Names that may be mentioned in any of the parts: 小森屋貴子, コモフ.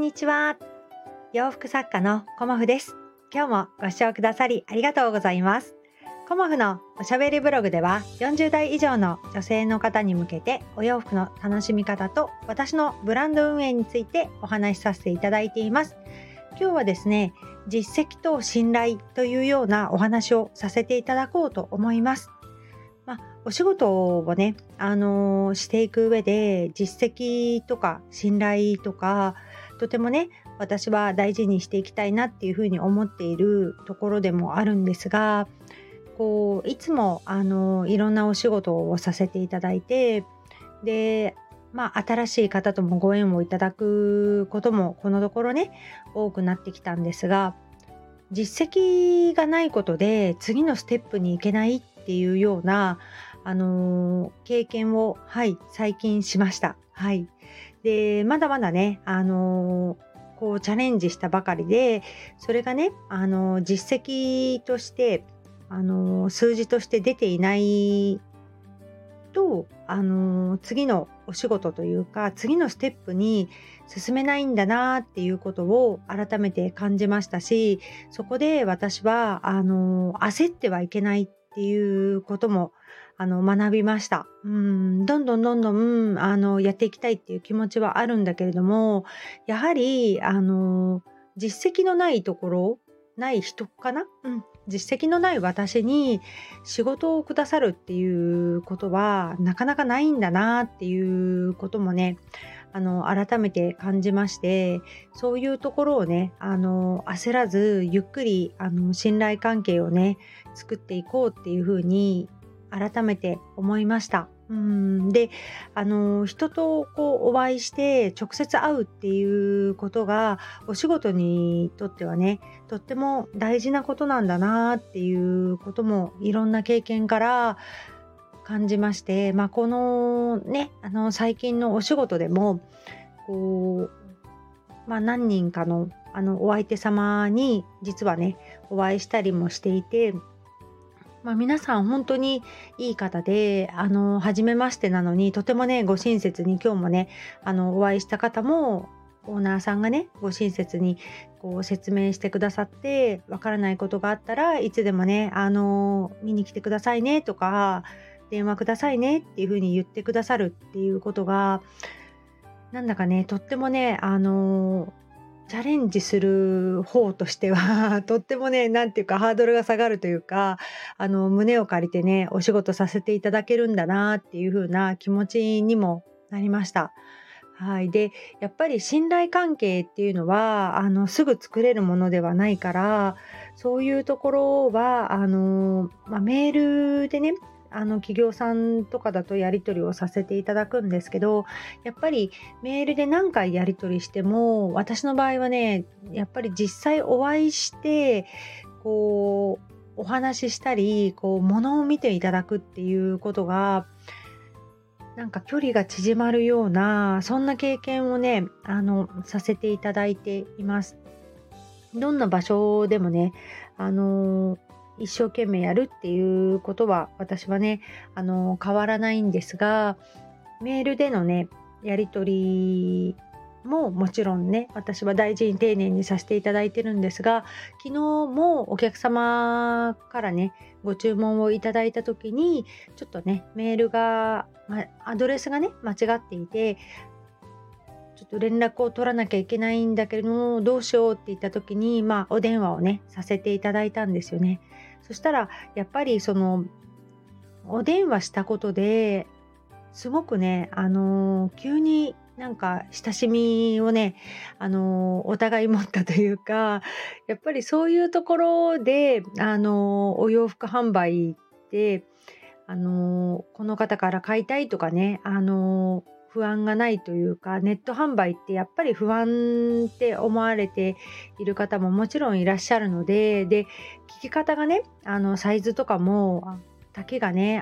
んにちは。洋服作家のコモフです。今日もご視聴くださりありがとうございます。コモフのおしゃべりブログでは40代以上の女性の方に向けてお洋服の楽しみ方と私のブランド運営についてお話しさせていただいています。今日はですね、実績と信頼というようなお話をさせていただこうと思います。お仕事をね、していく上で実績とか信頼とかとてもね、私は大事にしていきたいなっていうふうに思っているところでもあるんですが、こういつもいろんなお仕事をさせていただいて、で、新しい方ともご縁をいただくこともこのところね、多くなってきたんですが、実績がないことで次のステップに行けないっていうような経験を、最近しました。で、まだまだね、こうチャレンジしたばかりで、それがね、実績として、数字として出ていないと、次のお仕事というか、次のステップに進めないんだなっていうことを改めて感じましたし、そこで私は、焦ってはいけないっていうことも学びました。どんどんやっていきたいっていう気持ちはあるんだけれども、やはり実績のないところ、ない人かな、実績のない私に仕事をくださるっていうことはなかなかないんだなっていうこともね、改めて感じまして、そういうところをね、焦らずゆっくり信頼関係をね、作っていこうっていうふうに改めて思いました。で、人とこうお会いして直接会うっていうことがお仕事にとってはね、とっても大事なことなんだなっていうこともいろんな経験から感じまして、このね、最近のお仕事でもこう、何人かの、お相手様に実はね、お会いしたりもしていて、皆さん本当にいい方で、初めましてなのにとてもね、ご親切に、今日もね、お会いした方もオーナーさんがね、ご親切にこう説明してくださって、わからないことがあったらいつでもね、見に来てくださいねとか、電話くださいねっていうふうに言ってくださるっていうことが、なんだかね、とってもね、チャレンジする方としてはとってもね、なんていうか、ハードルが下がるというか、胸を借りてね、お仕事させていただけるんだなっていう風な気持ちにもなりました。で、やっぱり信頼関係っていうのはすぐ作れるものではないから、そういうところはメールでね、企業さんとかだとやり取りをさせていただくんですけど、やっぱりメールで何回やり取りしても、私の場合はね、やっぱり実際お会いしてこうお話ししたり、こう物を見ていただくっていうことが、なんか距離が縮まるような、そんな経験をね、させていただいています。どんな場所でもね、一生懸命やるっていうことは私はね、変わらないんですが、メールでのね、やり取りももちろんね、私は大事に丁寧にさせていただいてるんですが、昨日もお客様からね、ご注文をいただいた時にちょっとね、メールが、アドレスがね、間違っていて、ちょっと連絡を取らなきゃいけないんだけれども、どうしようって言った時に、お電話をね、させていただいたんですよね。そしたらやっぱりそのお電話したことで、すごくね、急になんか親しみをね、お互い持ったというか、やっぱりそういうところでお洋服販売ってこの方から買いたいとかね、不安がないというか、ネット販売ってやっぱり不安って思われている方ももちろんいらっしゃるので、で、聞き方がね、サイズとかも、丈がね、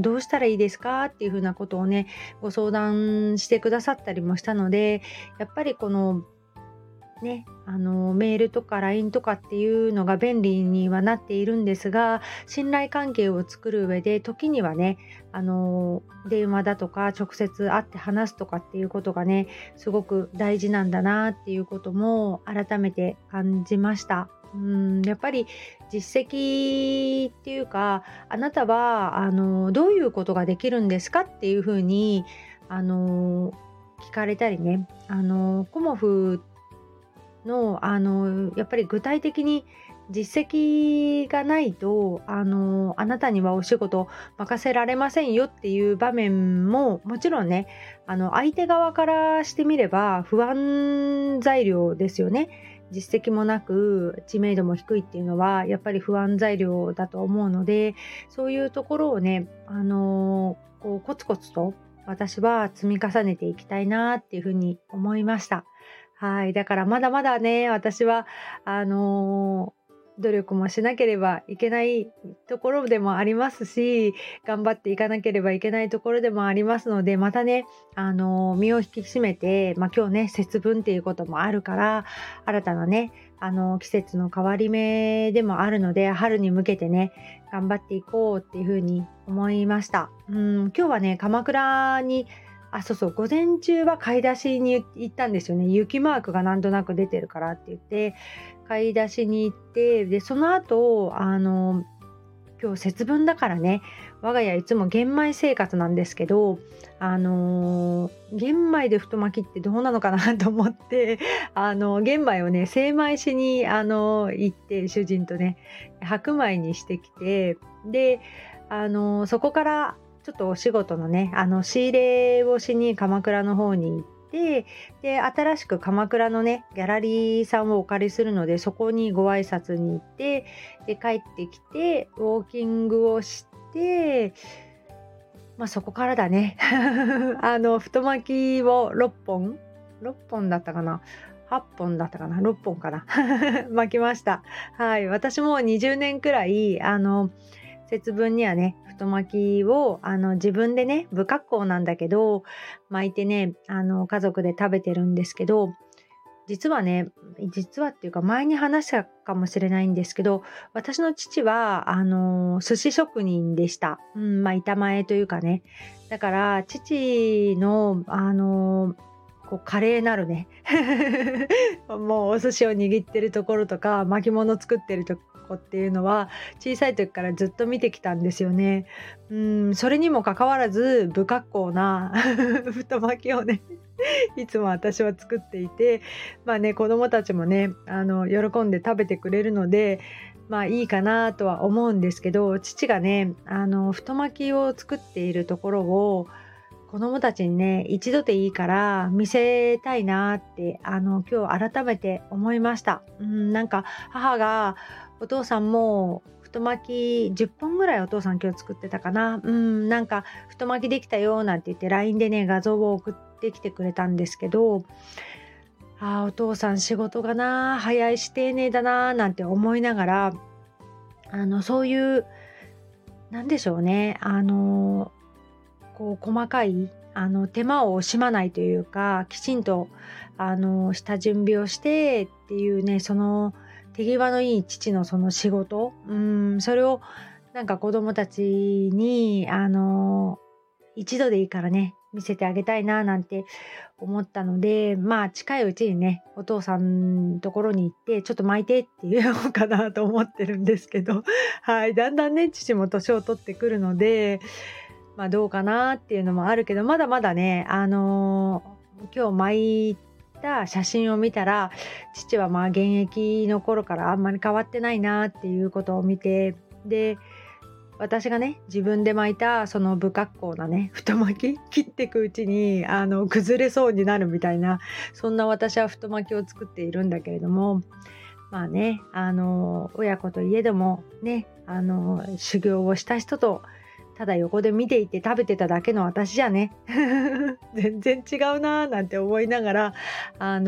どうしたらいいですかっていうふうなことをね、ご相談してくださったりもしたので、やっぱりこのね、メールとか LINE とかっていうのが便利にはなっているんですが、信頼関係を作る上で時にはね、電話だとか直接会って話すとかっていうことがね、すごく大事なんだなっていうことも改めて感じました。やっぱり実績っていうか、あなたはどういうことができるんですかっていうふうに聞かれたりね、コモフのやっぱり具体的に実績がないとあなたにはお仕事任せられませんよっていう場面ももちろんね、相手側からしてみれば不安材料ですよね。実績もなく知名度も低いっていうのはやっぱり不安材料だと思うので、そういうところをね、こうコツコツと私は積み重ねていきたいなっていうふうに思いました。はい、だからまだまだね、私は努力もしなければいけないところでもありますし、頑張っていかなければいけないところでもありますので、またね、身を引き締めて、今日ね、節分っていうこともあるから、新たなね、季節の変わり目でもあるので、春に向けてね、頑張っていこうっていうふうに思いました。今日はね、鎌倉に午前中は買い出しに行ったんですよね。雪マークがなんとなく出てるからって言って買い出しに行って、でその後今日節分だからね、我が家いつも玄米生活なんですけど、玄米で太巻きってどうなのかなと思って、玄米をね精米しに行って、主人とね白米にしてきて、でそこからちょっとお仕事のね、仕入れをしに鎌倉の方に行って、で、新しく鎌倉のね、ギャラリーさんをお借りするので、そこにご挨拶に行って、で、帰ってきて、ウォーキングをして、そこからだね、太巻きを6本かな、巻きました。はい、私も20年くらい、節分にはね太巻きを自分でね不格好なんだけど巻いてね家族で食べてるんですけど、実はっていうか前に話したかもしれないんですけど、私の父は寿司職人でした。板前というかね、だから父の華麗なるねもうお寿司を握ってるところとか巻物作ってるとこっていうのは小さい時からずっと見てきたんですよね。それにもかかわらず不格好な太巻きをねいつも私は作っていて、子供たちもね喜んで食べてくれるのでいいかなとは思うんですけど、父がね太巻きを作っているところを子供たちにね一度でいいから見せたいなって今日改めて思いました。なんか母がお父さんも太巻き10本ぐらいお父さん今日作ってたかな、なんか太巻きできたよなんて言って LINE でね画像を送ってきてくれたんですけど、お父さん仕事がな早いし丁寧だななんて思いながら、そういうなんでしょうね、こう細かい手間を惜しまないというか、きちんと下準備をしてっていうね、その手際のいい父のその仕事、それをなんか子供たちに一度でいいからね見せてあげたいななんて思ったので、近いうちにねお父さんのところに行ってちょっと巻いてって言おうかなと思ってるんですけどはい、だんだんね父も年を取ってくるのでどうかなっていうのもあるけど、まだまだね今日巻いた写真を見たら父は現役の頃からあんまり変わってないなっていうことを見て、で私がね自分で巻いたその不格好なね太巻き切っていくうちに崩れそうになるみたいな、そんな私は太巻きを作っているんだけれども、親子といえどもね修行をした人とただ横で見ていて食べてただけの私じゃね全然違うななんて思いながら、今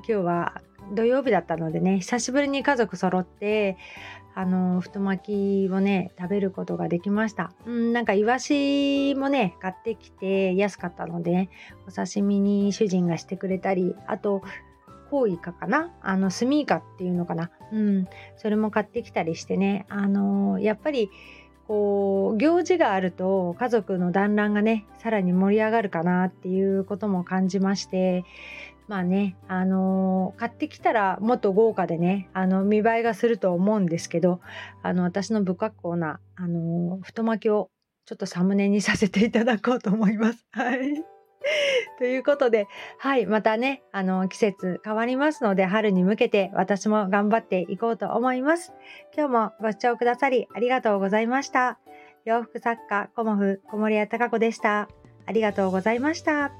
日は土曜日だったのでね久しぶりに家族揃って太巻きをね食べることができました。なんかイワシもね買ってきて安かったので、お刺身に主人がしてくれたり、あとコーイカかな、スミイカっていうのかな、それも買ってきたりしてね、やっぱりこう行事があると家族の団らんがねさらに盛り上がるかなっていうことも感じまして、まあね、買ってきたらもっと豪華でね、見栄えがすると思うんですけど、私の不格好な、太巻きをちょっとサムネにさせていただこうと思います。はい。ということで、はい、またね、季節変わりますので、春に向けて私も頑張っていこうと思います。今日もご視聴くださりありがとうございました。洋服作家、コモフ、小森屋貴子でした。ありがとうございました。